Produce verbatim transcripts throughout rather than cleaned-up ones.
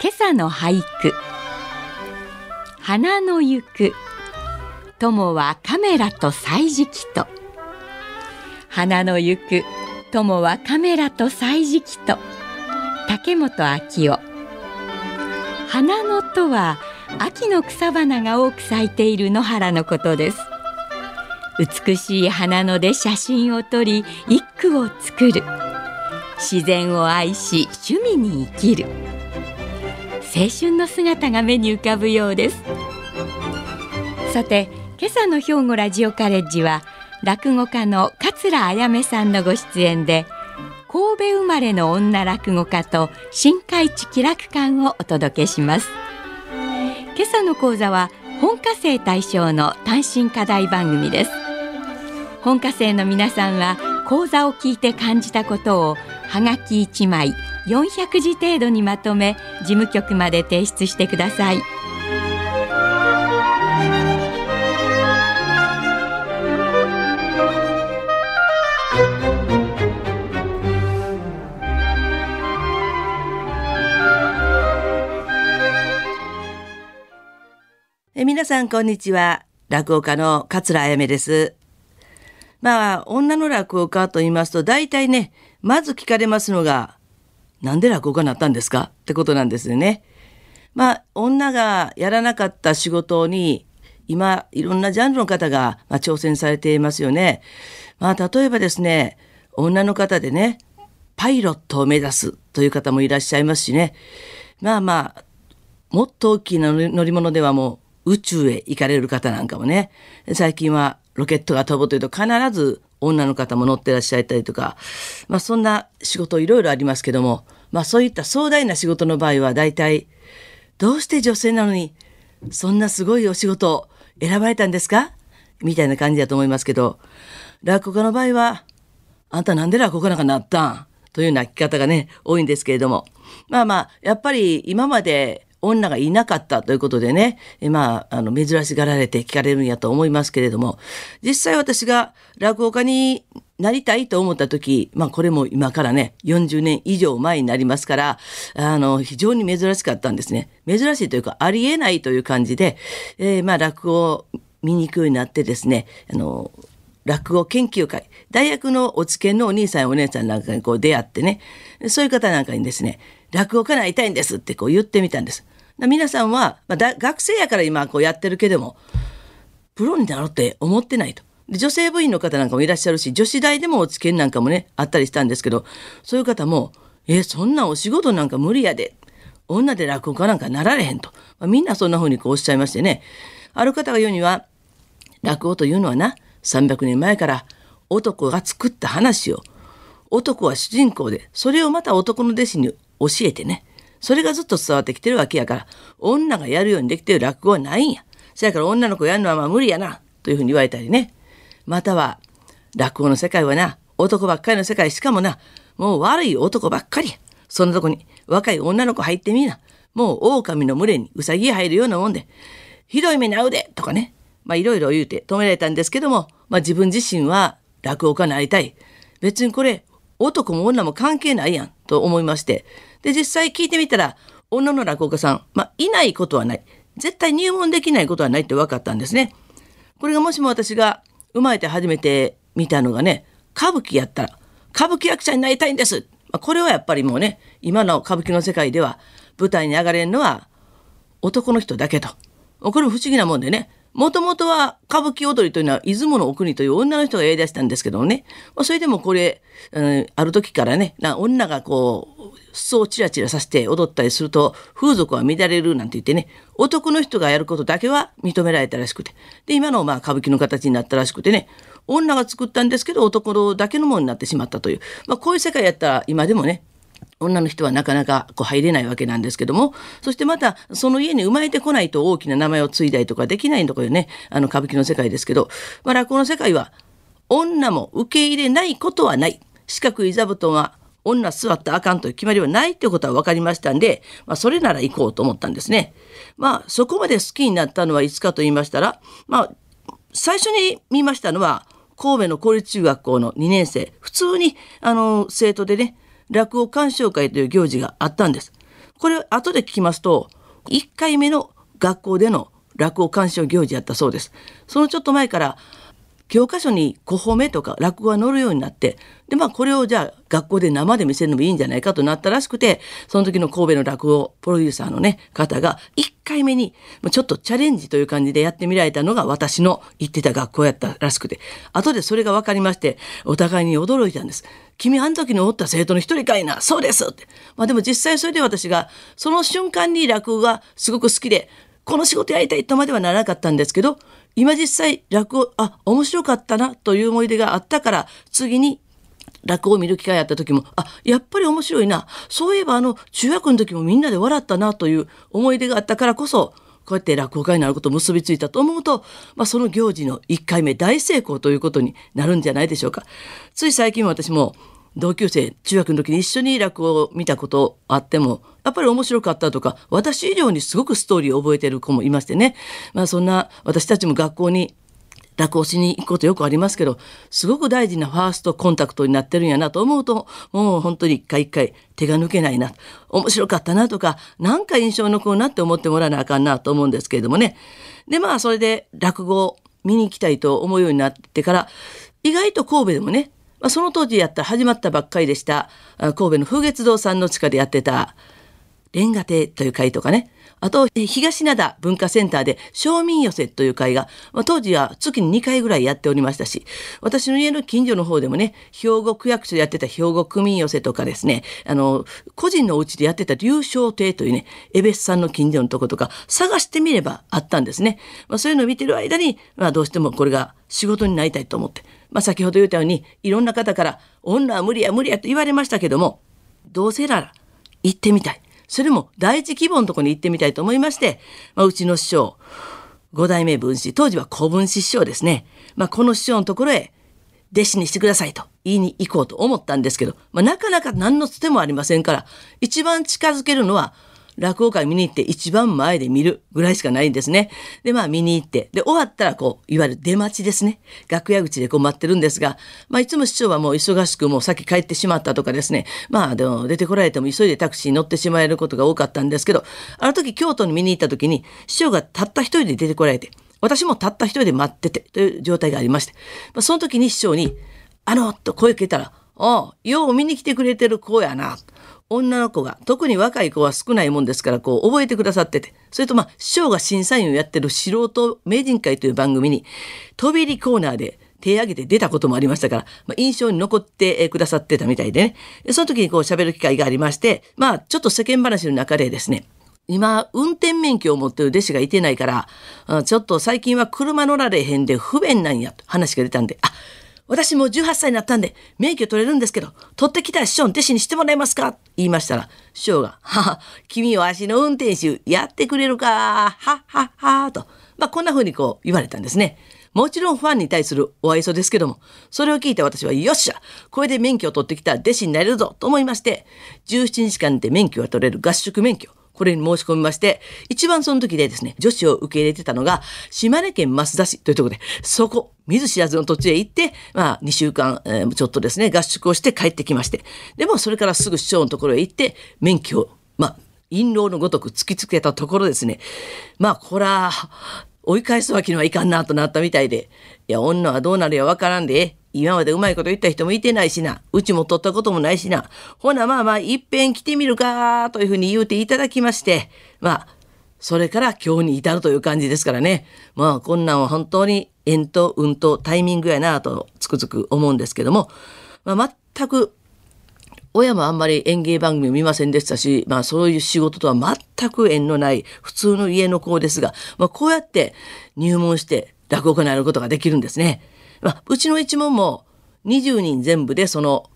今朝の俳句。花の行く友はカメラと歳時期と。花の行く友はカメラと歳時期と。竹本明夫。花のとは秋の草花が多く咲いている野原のことです。美しい花野で写真を撮り一句を作る。自然を愛し趣味に生きる。青春の姿が目に浮かぶようです。さて、今朝の兵庫ラジオカレッジは落語家の桂あやめさんのご出演で、神戸生まれの女落語家と新開地気楽館をお届けします。今朝の講座は本科生対象の単身課題番組です。本科生の皆さんは講座を聞いて感じたことをはがきいちまいよんひゃくじ程度にまとめ、事務局まで提出してください。え皆さんこんにちは、落語家の桂あやめです。まあ女の落語家と言いますと、大体ね、まず聞かれますのが、なんで落語家になったんですかってことなんですよね。まあ女がやらなかった仕事に今いろんなジャンルの方が、まあ、挑戦されていますよね。まあ例えばですね、女の方でね、パイロットを目指すという方もいらっしゃいますしね。まあまあもっと大きな乗り物ではもう宇宙へ行かれる方なんかもね、最近はロケットが飛ぶというと必ず女の方も乗ってらっしゃったりとか、まあそんな仕事いろいろありますけども、まあそういった壮大な仕事の場合は大体、どうして女性なのにそんなすごいお仕事を選ばれたんですかみたいな感じだと思いますけど、落語家の場合は、あんたなんで落語家なんかなったんというような聞き方がね、多いんですけれども、まあまあやっぱり今まで女がいなかったということでね、まあ、あの珍しがられて聞かれるんやと思いますけれども、実際私が落語家になりたいと思った時、まあこれも今からね、よんじゅうねん以上前になりますから、あの非常に珍しかったんですね。珍しいというかありえないという感じで、えー、まあ落語を見に行くようになってですね、あの落語研究会、大学のお付けのお兄さんやお姉さんなんかにこう出会ってね、そういう方なんかにですね、落語家になりたいんですってこう言ってみたんです。皆さんは、まあ、だ学生やから今こうやってるけども、プロになろうって思ってないと。で、女性部員の方なんかもいらっしゃるし、女子大でもお付き合いなんかもね、あったりしたんですけど、そういう方も、え、そんなお仕事なんか無理やで。女で落語家なんかなられへんと。まあ、みんなそんな風にこうおっしゃいましてね。ある方が言うには、落語というのはな、さんびゃくねんまえから男が作った話を、男は主人公で、それをまた男の弟子に教えてね。それがずっと伝わってきてるわけやから、女がやるようにできてる落語はないんや。そやから女の子やるのはまあ無理やな、というふうに言われたりね。または、落語の世界はな、男ばっかりの世界、しかもな、もう悪い男ばっかりや。そんなとこに若い女の子入ってみな。もう狼の群れにウサギ入るようなもんで、ひどい目に遭うでとかね。まあいろいろ言うて止められたんですけども、まあ自分自身は落語家になりたい。別にこれ、男も女も関係ないやん、と思いまして。で、実際聞いてみたら、女の落語家さん、まあ、いないことはない。絶対入門できないことはないって分かったんですね。これがもしも私が生まれて初めて見たのがね、歌舞伎やったら、歌舞伎役者になりたいんです。まあ、これはやっぱりもうね、今の歌舞伎の世界では、舞台に上がれるのは男の人だけと。これも不思議なもんでね、もともとは歌舞伎踊りというのは出雲のお国という女の人がやり出したんですけどもね、まあ、それでもこれ、うん、ある時からね、な女がこう裾をチラチラさせて踊ったりすると風俗は乱れるなんて言ってね、男の人がやることだけは認められたらしくて、で今のまあ歌舞伎の形になったらしくてね、女が作ったんですけど男だけのものになってしまったという、まあ、こういう世界やったら今でもね、女の人はなかなかこう入れないわけなんですけども、そしてまたその家に生まれてこないと大きな名前を継いだりとかできないのかよね、あの歌舞伎の世界ですけど、まあ、落語の世界は女も受け入れないことはない、四角い座布団は女座ったらあかんという決まりはないということは分かりましたんで、まあ、それなら行こうと思ったんですね。まあそこまで好きになったのはいつかと言いましたら、まあ最初に見ましたのは神戸の公立中学校のにねんせい、普通にあの生徒でね、落語鑑賞会という行事があったんです。これ後で聞きますといっかいめの学校での落語鑑賞行事やったそうです。そのちょっと前から教科書に小褒めとか落語が載るようになって、で、まあ、これをじゃあ学校で生で見せるのもいいんじゃないかとなったらしくて、その時の神戸の落語プロデューサーの、ね、方がいっかいめにちょっとチャレンジという感じでやってみられたのが私の行ってた学校やったらしくて、後でそれが分かりましてお互いに驚いたんです。君あの時におった生徒の一人かいな、そうですって、まあ、でも実際それで私がその瞬間に落語がすごく好きでこの仕事やりたいとまではならなかったんですけど、今実際落語、あ、面白かったなという思い出があったから、次に落語を見る機会あった時も、あ、やっぱり面白いな、そういえばあの中学の時もみんなで笑ったなという思い出があったからこそ、こうやって落語会になることを結びついたと思うと、まあ、その行事のいっかいめ大成功ということになるんじゃないでしょうか。つい最近私も同級生、中学の時に一緒に落語を見たことあっても、やっぱり面白かったとか、私以上にすごくストーリーを覚えてる子もいましてね。まあそんな私たちも学校に落語しに行くことよくありますけど、すごく大事なファーストコンタクトになってるんやなと思うと、もう本当に一回一回手が抜けないな、面白かったなとか、なんか印象の子なって思ってもらわなあかんなと思うんですけれどもね。で、まあそれで落語を見に行きたいと思うようになってから、意外と神戸でもね、その当時やった始まったばっかりでした神戸の風月堂さんの地下でやってたレンガ亭という会とかね、あと東灘文化センターで庶民寄せという会が、まあ、当時は月ににかいぐらいやっておりましたし、私の家の近所の方でもね、兵庫区役所でやってた兵庫区民寄せとかですね、あの個人のお家でやってた龍翔亭というね、江別さんの近所のとことか探してみればあったんですね。まあ、そういうのを見てる間に、まあ、どうしてもこれが仕事になりたいと思って、まあ、先ほど言ったようにいろんな方から女は無理や無理やと言われましたけども、どうせなら行ってみたい、それも第一希望のところに行ってみたいと思いまして、まあ、うちの師匠、五代目文枝、当時は古文枝師匠ですね。まあ、この師匠のところへ弟子にしてくださいと言いに行こうと思ったんですけど、まあ、なかなか何のつてもありませんから、一番近づけるのは落語会見に行って一番前で見るぐらいしかないんですね。で、まあ見に行って、で、終わったらこう、いわゆる出待ちですね。楽屋口でこう待ってるんですが、まあいつも師匠はもう忙しく、もう先帰ってしまったとかですね。まあでも出てこられても急いでタクシーに乗ってしまえることが多かったんですけど、あの時京都に見に行った時に師匠がたった一人で出てこられて、私もたった一人で待っててという状態がありまして、まあ、その時に師匠に、あの、と声をかけたら、ああ、よう見に来てくれてる子やな。女の子が、特に若い子は少ないもんですから、こう覚えてくださってて、それとまあ師匠が審査員をやってる素人名人会という番組に飛び入りコーナーで手を挙げて出たこともありましたから、まあ、印象に残ってくださってたみたいでね。その時にこう喋る機会がありまして、まあちょっと世間話の中でですね、今運転免許を持っている弟子がいてないからちょっと最近は車乗られへんで不便なんやと話が出たんで、あ、私もじゅうはっさいになったんで免許取れるんですけど、取ってきた師匠の弟子にしてもらえますかと言いましたら、師匠が、はは、君は足の運転手やってくれるか、はははと、まあ、こんな風にこう言われたんですね。もちろんファンに対するお愛想ですけども、それを聞いた私は、よっしゃ、これで免許を取ってきた弟子になれるぞと思いまして、じゅうななにちかんで免許が取れる合宿免許、これに申し込みまして、一番その時でですね、女子を受け入れてたのが、島根県益田市というところで、そこ、見ず知らずの土地へ行って、まあ、にしゅうかん、えー、ちょっとですね、合宿をして帰ってきまして、でも、それからすぐ市長のところへ行って、免許を、まあ、印籠のごとく突きつけたところですね、まあ、こら、追い返すわけにはいかんなとなったみたいで、いや、女はどうなるやわからんで、今までうまいこと言った人もいてないしな、うちも取ったこともないしな、ほなまあまあいっぺん来てみるかというふうに言うていただきまして、まあそれから今日に至るという感じですからね。まあこんなんは本当に縁と運とタイミングやなとつくづく思うんですけども、まあ、全く親もあんまり演芸番組見ませんでしたし、まあそういう仕事とは全く縁のない普通の家の子ですが、まあこうやって入門して落語家になることができるんですね。まあ、うちの一門もにじゅうにん全部でその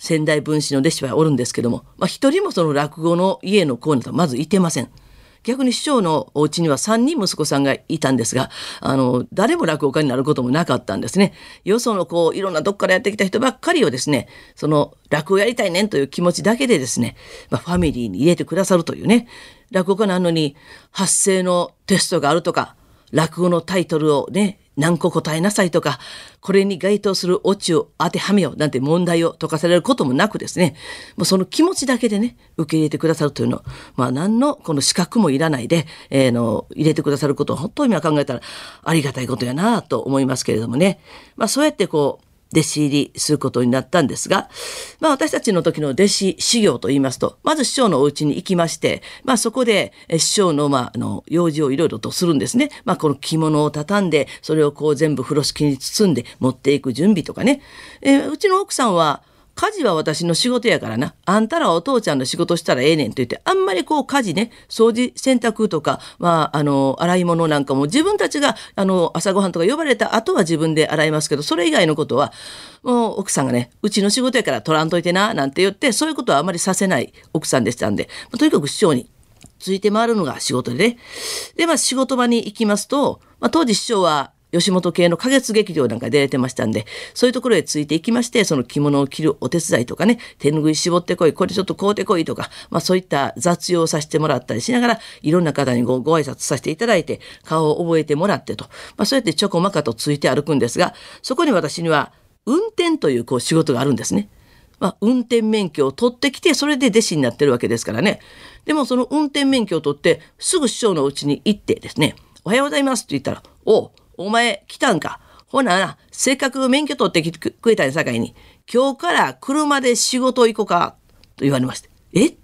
仙台文子の弟子はおるんですけども、まあ、一人もその落語の家の講にとはまずいてません。逆に師匠のお家にはさんにん息子さんがいたんですが、あの誰も落語家になることもなかったんですね。よそのこういろんなどっからやってきた人ばっかりをですね、その落語やりたいねんという気持ちだけでですね、まあ、ファミリーに入れてくださるというね。落語家なのに発声のテストがあるとか、落語のタイトルをね何個答えなさいとか、これに該当するオチを当てはめようなんて問題を解かされることもなくですね、もうその気持ちだけでね受け入れてくださるというのは、まあ、何のこの資格もいらないで、えー、の入れてくださることを本当に今考えたらありがたいことやなと思いますけれどもね、まあ、そうやってこう弟子入りすることになったんですが、まあ、私たちの時の弟子修行と言いますと、まず師匠のお家に行きまして、まあ、そこで師匠のまああの用事をいろいろとするんですね。まあ、この着物を畳んで、それをこう全部風呂敷に包んで持っていく準備とかね、えー、うちの奥さんは家事は私の仕事やからな、あんたらお父ちゃんの仕事したらええねんと言って、あんまりこう家事ね、掃除洗濯とか、まあ、あの洗い物なんかも自分たちがあの朝ごはんとか呼ばれた後は自分で洗いますけど、それ以外のことはもう奥さんがね、うちの仕事やから取らんといてななんて言って、そういうことはあまりさせない奥さんでしたんで、まあ、とにかく師匠について回るのが仕事でね。で、まあ、仕事場に行きますと、まあ、当時師匠は吉本系の花月劇場なんか出れてましたんで、そういうところへついていきまして、その着物を着るお手伝いとかね、手拭い絞ってこい、これちょっとこうてこいとか、まあそういった雑用をさせてもらったりしながら、いろんな方にご、ご挨拶させていただいて、顔を覚えてもらってと、まあそうやってちょこまかとついて歩くんですが、そこに私には運転というこう仕事があるんですね。まあ、運転免許を取ってきて、それで弟子になってるわけですからね。でもその運転免許を取って、すぐ師匠のうちに行ってですね、おはようございますって言ったら、おう、お前来たんか。ほなな、せっかく免許取ってきてくれたんやさかいに、今日から車で仕事行こうかと言われまして、え、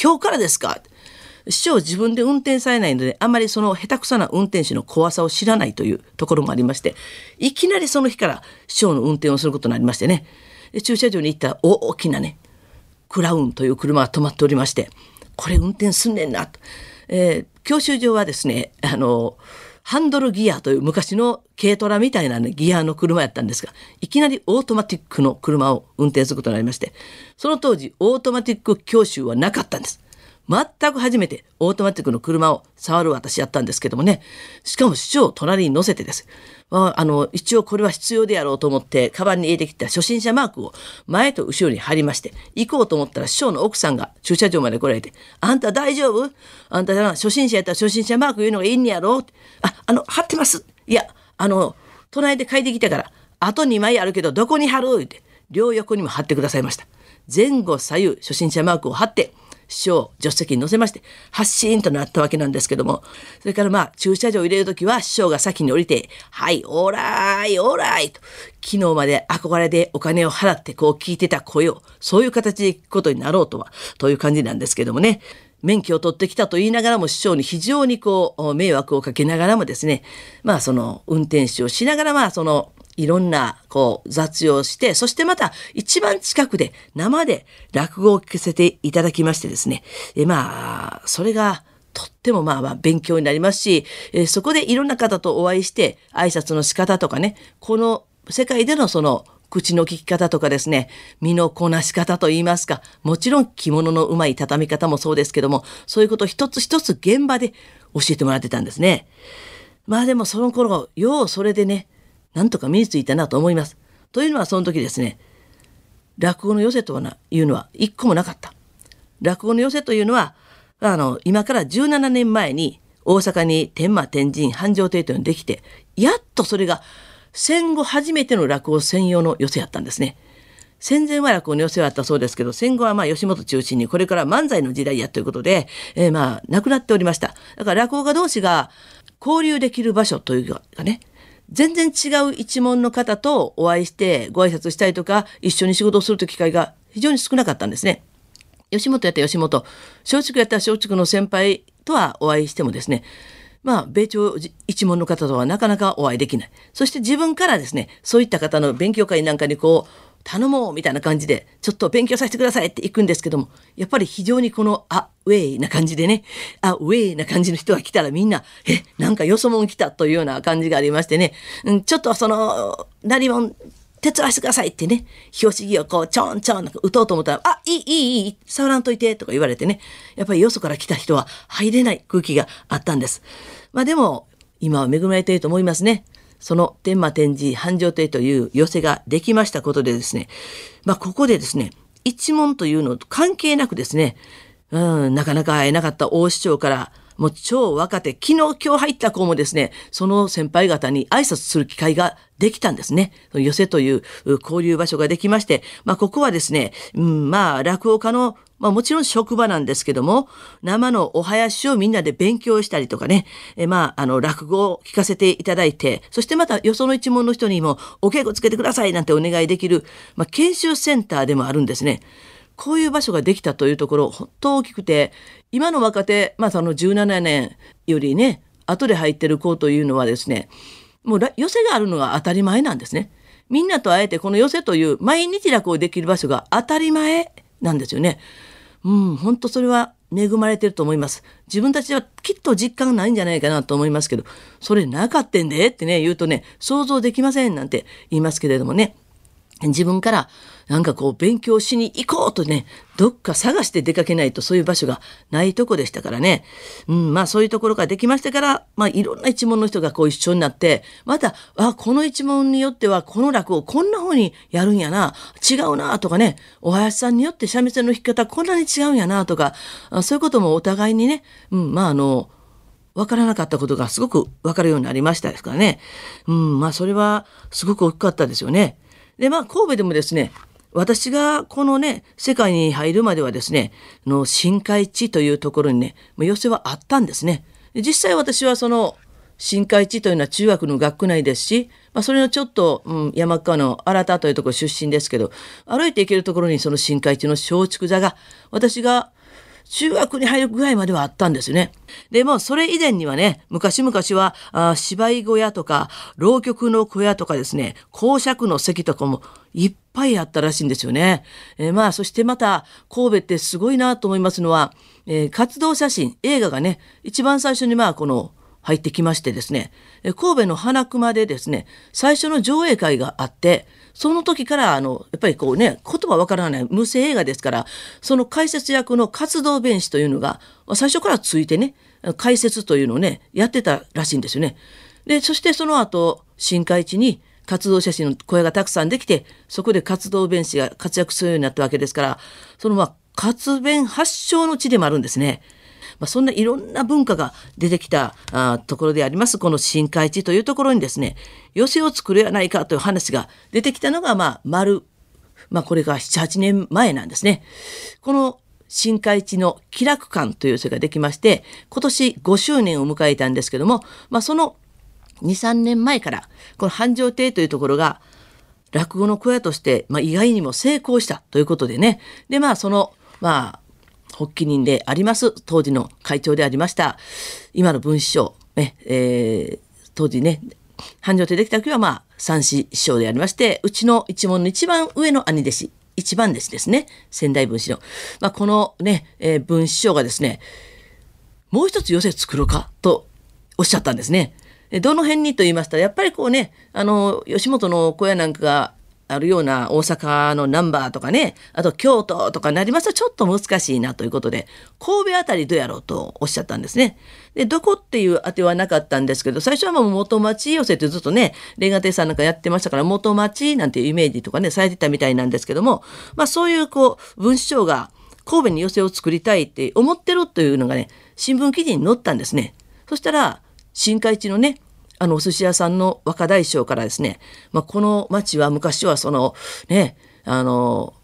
今日からですか。師匠自分で運転されないので、あんまりその下手くそな運転手の怖さを知らないというところもありまして、いきなりその日から師匠の運転をすることになりましてね。で、駐車場に行ったら大きなねクラウンという車が止まっておりまして、これ運転すんねんなと、えー、教習所はですね、あのハンドルギアという昔の軽トラみたいな、ね、ギアの車やったんですが、いきなりオートマティックの車を運転することになりまして、その当時オートマティック教習はなかったんです。全く初めてオートマティックの車を触る私やったんですけどもね、しかも師匠を隣に乗せてです、まあ、あの一応これは必要であろうと思ってカバンに入れてきた初心者マークを前と後ろに貼りまして、行こうと思ったら師匠の奥さんが駐車場まで来られて、あんた大丈夫、あんた初心者やったら初心者マーク言うのがいいんやろ、あ、あの貼ってます、いや、あの隣で書いてきたからあとにまいあるけどどこに貼るって、両横にも貼ってくださいました。前後左右初心者マークを貼って師匠を助手席に乗せまして、発進となったわけなんですけども、それからまあ駐車場を入れるときは師匠が先に降りて、はいオーラーイオーラーイと、昨日まで憧れでお金を払ってこう聞いてた声をそういう形で聞くことになろうとはという感じなんですけどもね。免許を取ってきたと言いながらも師匠に非常にこう迷惑をかけながらもですね、まあその運転手をしながら、まあそのいろんなこう雑用をして、そしてまた一番近くで生で落語を聞かせていただきましてですね、えまあそれがとってもまあまあ勉強になりますし、えそこでいろんな方とお会いして挨拶の仕方とかね、この世界でのその口の利き方とかですね、身のこなし方といいますか、もちろん着物のうまい畳み方もそうですけども、そういうことを一つ一つ現場で教えてもらってたんですね。まあでもその頃ようそれでね、なんとか身についたなと思います。というのはその時ですね、落語の寄席というのは一個もなかった。落語の寄席というのは、あの今からじゅうななねんまえに大阪に天満天神繁盛亭というのができて、やっとそれが戦後初めての落語専用の寄席やったんですね。戦前は落語の寄席はあったそうですけど、戦後はまあ吉本中心にこれから漫才の時代やということで、えー、まあなくなっておりました。だから落語家同士が交流できる場所というかね、全然違う一門の方とお会いしてご挨拶したりとか、一緒に仕事をするという機会が非常に少なかったんですね。吉本やったら吉本、松竹やったら松竹の先輩とはお会いしてもですね、まあ米朝一門の方とはなかなかお会いできない。そして自分からですね、そういった方の勉強会なんかにこう頼もうみたいな感じで、ちょっと勉強させてくださいって行くんですけども、やっぱり非常にこのアウェイな感じでね、アウェイな感じの人が来たらみんな、え、なんかよそもん来たというような感じがありましてね、うん、ちょっとその、なりもん手伝わせてくださいってね、拍子木をこう、ちょんちょん、なんか打とうと思ったら、あ、いい、いい、いい、触らんといて、とか言われてね、やっぱりよそから来た人は入れない空気があったんです。まあでも、今は恵まれていると思いますね。その天満天神繁昌亭という寄席ができましたことでですね、まあここでですね、一門というのと関係なくですね、うん、なかなか会えなかった大師匠から、もう超若手、昨日今日入った子もですね、その先輩方に挨拶する機会ができたんですね。寄席という交流場所ができまして、まあここはですね、うん、まあ落語家の、まあもちろん職場なんですけども、生のお囃子をみんなで勉強したりとかね、えまああの落語を聞かせていただいて、そしてまたよその一門の人にもお稽古つけてくださいなんてお願いできる、まあ研修センターでもあるんですね。こういう場所ができたというところ、本当大きくて、今の若手、まあそのじゅうななねんよりね、後で入ってる子というのはですね、もう寄席があるのが当たり前なんですね。みんなと会えて、この寄席という毎日落語できる場所が当たり前なんですよね。うん、本当それは恵まれてると思います。自分たちはきっと実感ないんじゃないかなと思いますけど、それなかったんでってね、言うとね、想像できませんなんて言いますけれどもね。自分からなんかこう勉強しに行こうとね、どっか探して出かけないとそういう場所がないとこでしたからね。うん、まあそういうところができましたから、まあいろんな一門の人がこう一緒になって、また、あ、この一門によってはこの落語こんな風にやるんやな、違うなとかね、お囃子さんによって三味線の弾き方こんなに違うんやなとか、そういうこともお互いにね、うん、まああの、わからなかったことがすごくわかるようになりましたですからね。うん、まあそれはすごく大きかったですよね。で、まあ、神戸でもですね、私がこのね、世界に入るまではですね、の新開地というところにね、寄席はあったんですね。で、実際私はその新開地というのは中学の学区内ですし、まあ、それのちょっと、うん、山っかの新田というところ出身ですけど、歩いて行けるところにその新開地の松竹座が、私が中学に入るぐらいまではあったんですよね。で、もうそれ以前にはね、昔々は、あ、芝居小屋とか、浪曲の小屋とかですね、講釈の席とかもいっぱいあったらしいんですよね。えー、まあ、そしてまた、神戸ってすごいなと思いますのは、えー、活動写真、映画がね、一番最初にまあ、この、入ってきましてですね、神戸の花熊でですね、最初の上映会があって、その時から、あの、やっぱりこうね、言葉わからない無声映画ですから、その解説役の活動弁士というのが、最初からついてね、解説というのをね、やってたらしいんですよね。で、そしてその後、新開地に活動写真の小屋がたくさんできて、そこで活動弁士が活躍するようになったわけですから、そのまあ、活弁発祥の地でもあるんですね。まあ、そんないろんな文化が出てきたあところであります、この新開地というところにですね、寄席を作るやないかという話が出てきたのが、まあ、丸、まあ、これがななはちねんまえなんですね。この新開地の喜楽館という寄席ができまして、今年ごしゅうねんを迎えたんですけども、まあ、そのに、さんねんまえから、この繁昌亭というところが、落語の小屋として、まあ、意外にも成功したということでね、で、まあ、その、まあ、発起人であります、当時の会長でありました、今の文枝師匠、ね、えー、当時ね、繁昌亭できた時は、まあ、三枝師匠でありまして、うちの一門の一番上の兄弟子、一番弟子ですね、仙台文枝の。まあ、このね、えー、文枝師匠がですね、もう一つ寄席作ろうかとおっしゃったんですね。どの辺にと言いましたら、やっぱりこうね、あの、吉本の小屋なんかが、あるような大阪のナンバーとかね、あと京都とかになりますとちょっと難しいなということで、神戸あたりどうやろうとおっしゃったんですね。で、どこっていう当てはなかったんですけど、最初はもう元町寄せってずっとね、レンガ亭さんなんかやってましたから、元町なんていうイメージとかね、されてたみたいなんですけども、まあそういうこう、文枝師匠が神戸に寄席を作りたいって思ってるというのがね、新聞記事に載ったんですね。そしたら、新開地のね、あのお寿司屋さんの若大将からですね、まあ、この町は昔はそのね、あの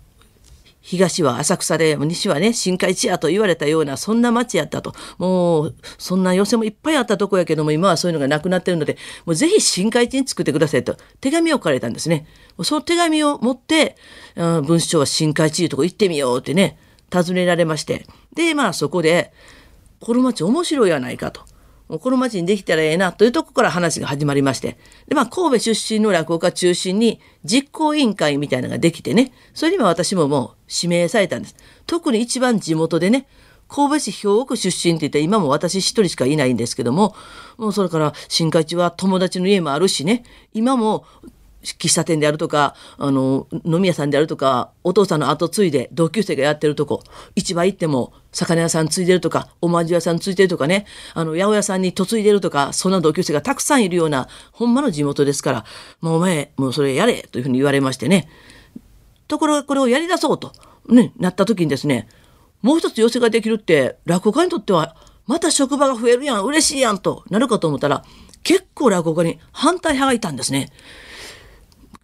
東は浅草で西はね新開地やと言われたようなそんな町やったと、もうそんな寄席もいっぱいあったとこやけども今はそういうのがなくなってるので、もうぜひ新開地に作ってくださいと手紙を書かれたんですね。その手紙を持って、うん、文枝師匠は新開地というとこ行ってみようってね尋ねられまして、でまあそこでこの町面白いやないかと。この町にできたらええなというところから話が始まりまして。で、まあ、神戸出身の落語家中心に実行委員会みたいなのができてね。それには私ももう指名されたんです。特に一番地元でね、神戸市兵庫区出身って言ったら今も私一人しかいないんですけども、もうそれから新開地は友達の家もあるしね、今も喫茶店であるとか、あの飲み屋さんであるとか、お父さんの後継いで同級生がやってるとこ、市場行っても魚屋さん継いでるとか、おまんじゅう屋さん継いでるとかね、あの八百屋さんに嫁いでるとか、そんな同級生がたくさんいるようなほんまの地元ですから、もうお前もうそれやれというふうに言われましてね、ところがこれをやりだそうと、ね、なった時にですね、もう一つ寄せができるって落語家にとってはまた職場が増えるやん、嬉しいやんとなるかと思ったら、結構落語家に反対派がいたんですね。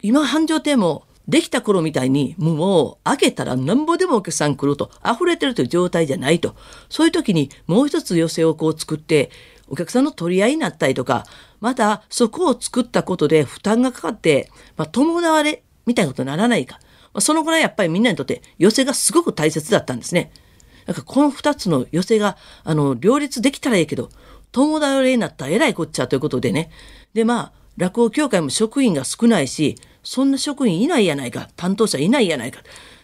今繁盛店もできた頃みたいにもう開けたらなんぼでもお客さん来ると、溢れてるという状態じゃないと。そういう時にもう一つ寄席をこう作ってお客さんの取り合いになったりとか、またそこを作ったことで負担がかかって、まあ、伴われみたいなことにならないか、まあ、そのぐらいやっぱりみんなにとって寄席がすごく大切だったんですね。だからこのふたつの寄席があの両立できたらいいけど、共倒れになったらえらいこっちゃということでね。でまあ落語協会も職員が少ないし、そんな職員いないやないか、担当者いないやないか、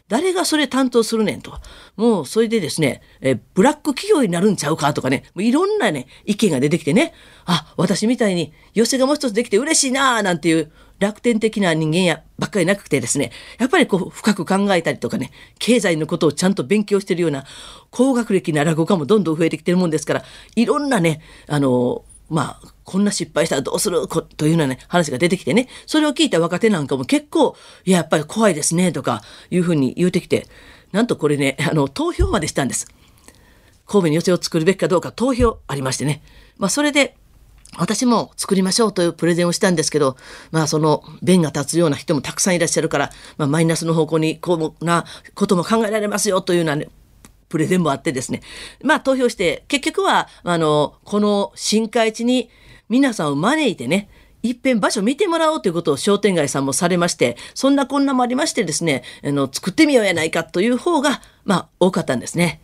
誰がそれ担当するねんと。もうそれでですね、えブラック企業になるんちゃうかとかね、もういろんなね意見が出てきてね、あ私みたいに寄席がもう一つできて嬉しいなーなんていう楽天的な人間やばっかりなくてですね、やっぱりこう深く考えたりとかね、経済のことをちゃんと勉強してるような高学歴な落語家もどんどん増えてきてるもんですから、いろんなねあのまあこんな失敗したらどうするこというようなね話が出てきてね、それを聞いた若手なんかも結構いややっぱり怖いですねとかいうふうに言うてきて、なんとこれねあの投票までしたんです。神戸に寄席を作るべきかどうか投票ありましてね、まあそれで私も作りましょうというプレゼンをしたんですけど、まあその弁が立つような人もたくさんいらっしゃるから、まあ、マイナスの方向にこんなことも考えられますよというようなねプレゼンもあってですね、まあ投票して結局はあのこの新開地に皆さんを招いてね、一遍場所見てもらおうということを商店街さんもされまして、そんなこんなもありましてですね、あの作ってみようやないかという方がまあ多かったんですね。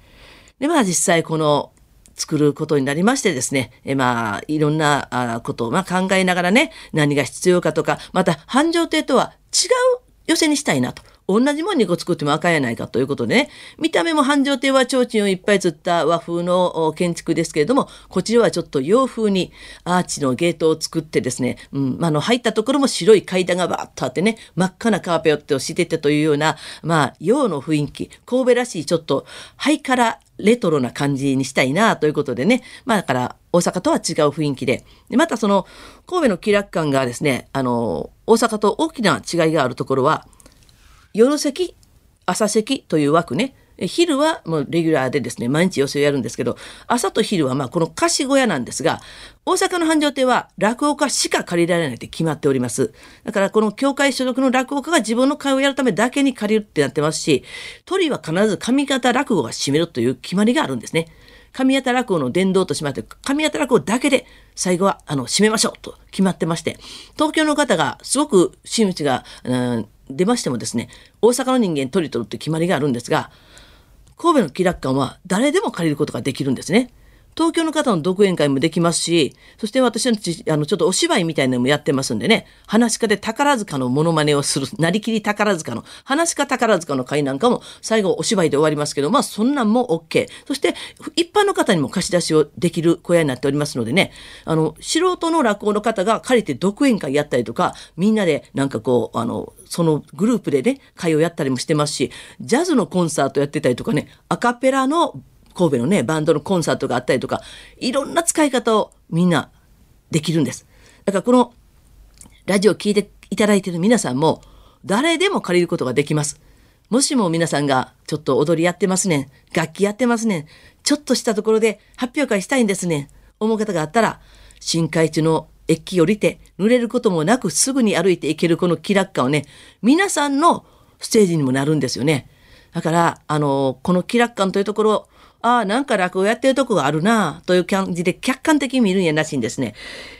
でまあ実際この作ることになりましてですね、えまあいろんなことをまあ考えながらね、何が必要かとか、また繁盛亭とは違う寄席にしたいなと。同じもんにこ作ってもあかんやないかということでね、見た目も繁盛亭は提灯をいっぱい吊った和風の建築ですけれども、こちらはちょっと洋風にアーチのゲートを作ってですね、うん、あの入ったところも白い階段がバーッとあってね、真っ赤なカーペットを敷いててというような、まあ洋の雰囲気、神戸らしいちょっとハイカラレトロな感じにしたいなということでね、まあだから大阪とは違う雰囲気で、でまたその神戸の気楽館がですね、あの大阪と大きな違いがあるところは、夜席朝席という枠ね、昼はもうレギュラーでですね毎日寄席をやるんですけど、朝と昼はまあこの貸し小屋なんですが、大阪の繁盛亭は落語家しか借りられないって決まっております。だからこの協会所属の落語家が自分の会をやるためだけに借りるってなってますし、鳥は必ず上方落語が占めるという決まりがあるんですね。上方落語の伝道としまって、上方落語だけで最後はあの締めましょうと決まってまして、東京の方がすごく真打ちが、うん出ましてもですね、大阪の人間取り取るって決まりがあるんですが、神戸の気楽館は誰でも借りることができるんですね。東京の方の独演会もできますし、そして私のちあのちょっとお芝居みたいなのもやってますんでね、噺家で宝塚のモノマネをする、なりきり宝塚の噺家宝塚の会なんかも最後お芝居で終わりますけど、まあそんなんも OK。 そして一般の方にも貸し出しをできる小屋になっておりますのでね、あの素人の落語の方が借りて独演会やったりとか、みんなでなんかこうあのそのグループでね会をやったりもしてますし、ジャズのコンサートやってたりとかね、アカペラの神戸のねバンドのコンサートがあったりとか、いろんな使い方をみんなできるんです。だからこのラジオを聞いていただいている皆さんも誰でも借りることができます。もしも皆さんがちょっと踊りやってますね、楽器やってますね、ちょっとしたところで発表会したいんですね思う方があったら、新開地の駅降りて濡れることもなくすぐに歩いていけるこの気楽館をね、皆さんのステージにもなるんですよね。だからあのこの気楽館というところを、ああなんか落語やってるとこがあるなという感じで客観的に見るんやなしにですね、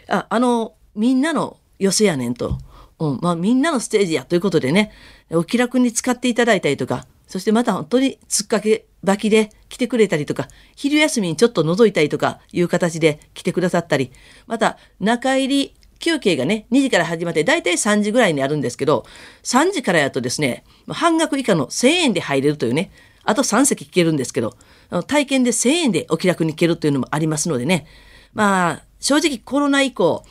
ああのみんなの寄せやねんと、うんまあ、みんなのステージやということでね、お気楽に使っていただいたりとか、そしてまた本当につっかけばきで来てくれたりとか、昼休みにちょっと覗いたりとかいう形で来てくださったり、また中入り休憩がねにじから始まってだいたいさんじぐらいにあるんですけど、さんじからやとですね半額以下のせんえんで入れるというね、あとさん席聞けるんですけど、体験でせんえんでお気楽に行けるというのもありますのでね、まあ正直コロナ以降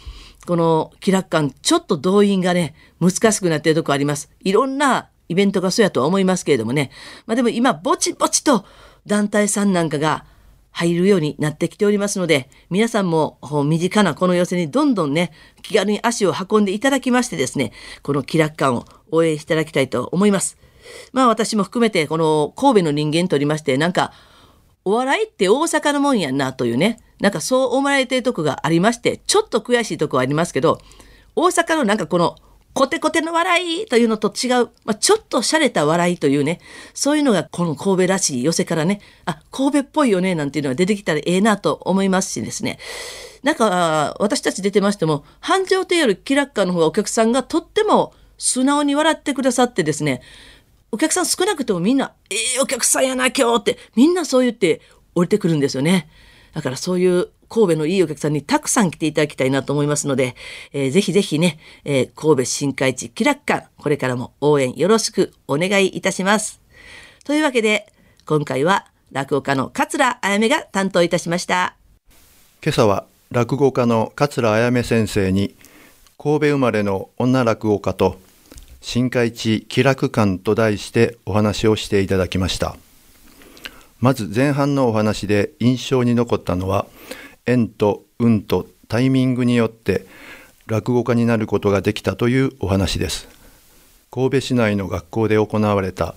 この気楽感、ちょっと動員がね難しくなっているところあります。いろんなイベントがそうやとは思いますけれどもね、まあ、でも今ぼちぼちと団体さんなんかが入るようになってきておりますので、皆さんも身近なこの寄席にどんどんね気軽に足を運んでいただきましてですね、この気楽感を応援していただきたいと思います。まあ私も含めてこの神戸の人間とおりまして、なんかお笑いって大阪のもんやんなというね、なんかそう思われているとこがありまして、ちょっと悔しいとこはありますけど、大阪のなんかこのコテコテの笑いというのと違う、まあ、ちょっと洒落た笑いというね、そういうのがこの神戸らしい寄せからね、あ、神戸っぽいよねなんていうのが出てきたらええなと思いますしですね、なんか私たち出てましても繁盛亭より気楽館の方がお客さんがとっても素直に笑ってくださってですね、お客さん少なくてもみんなええー、お客さんやな今日ってみんなそう言って降りてくるんですよね。だからそういう神戸のいいお客さんにたくさん来ていただきたいなと思いますので、えー、ぜひぜひね、えー、神戸新開地気楽館、これからも応援よろしくお願いいたします。というわけで今回は落語家の桂あやめが担当いたしました。今朝は落語家の桂あやめ先生に神戸生まれの女落語家と新開地気楽館と題してお話をしていただきました。まず前半のお話で印象に残ったのは、縁と運とタイミングによって落語家になることができたというお話です。神戸市内の学校で行われた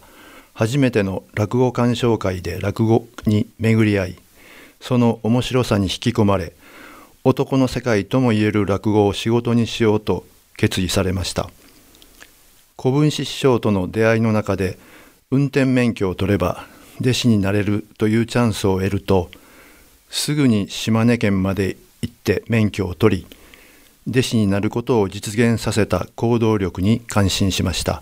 初めての落語鑑賞会で落語に巡り合い、その面白さに引き込まれ、男の世界ともいえる落語を仕事にしようと決意されました。古文師師匠との出会いの中で、運転免許を取れば弟子になれるというチャンスを得ると、すぐに島根県まで行って免許を取り、弟子になることを実現させた行動力に感心しました。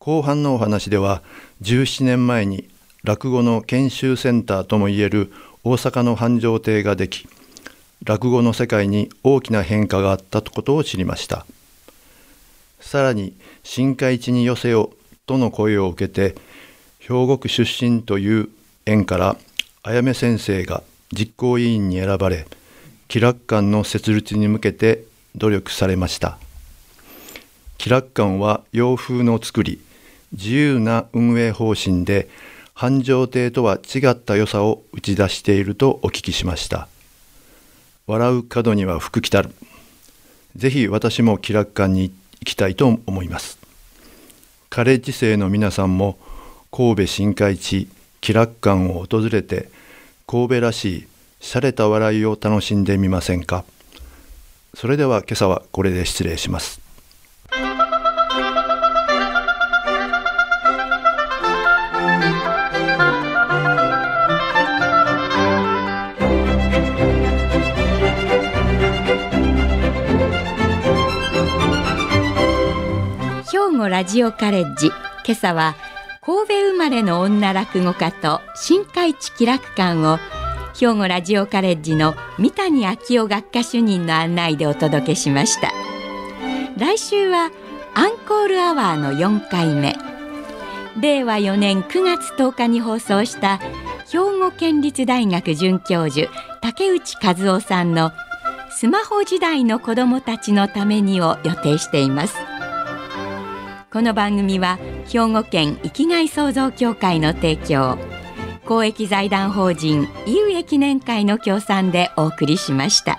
後半のお話では、じゅうななねんまえに落語の研修センターともいえる大阪の繁盛亭ができ、落語の世界に大きな変化があったことを知りました。さらに、新開地に寄せよとの声を受けて、兵庫区出身という縁からあやめ先生が実行委員に選ばれ、気楽館の設立に向けて努力されました。気楽館は洋風の作り、自由な運営方針で繁盛亭とは違った良さを打ち出しているとお聞きしました。笑う角には福来たる。ぜひ私も気楽館に行きたいと思います。カレッジ生の皆さんも神戸新開地気楽館を訪れて、神戸らしい洒落た笑いを楽しんでみませんか。それでは今朝はこれで失礼します。兵庫ラジオカレッジ、今朝は神戸生まれの女落語家と新開地気楽館を兵庫ラジオカレッジの三谷昭夫学科主任の案内でお届けしました。来週はアンコールアワーのよんかいめ、れいわよねんくがつとおかに放送した兵庫県立大学准教授竹内和夫さんのスマホ時代の子どもたちのためにを予定しています。この番組は兵庫県生きがい創造協会の提供、公益財団法人井上記念会の協賛でお送りしました。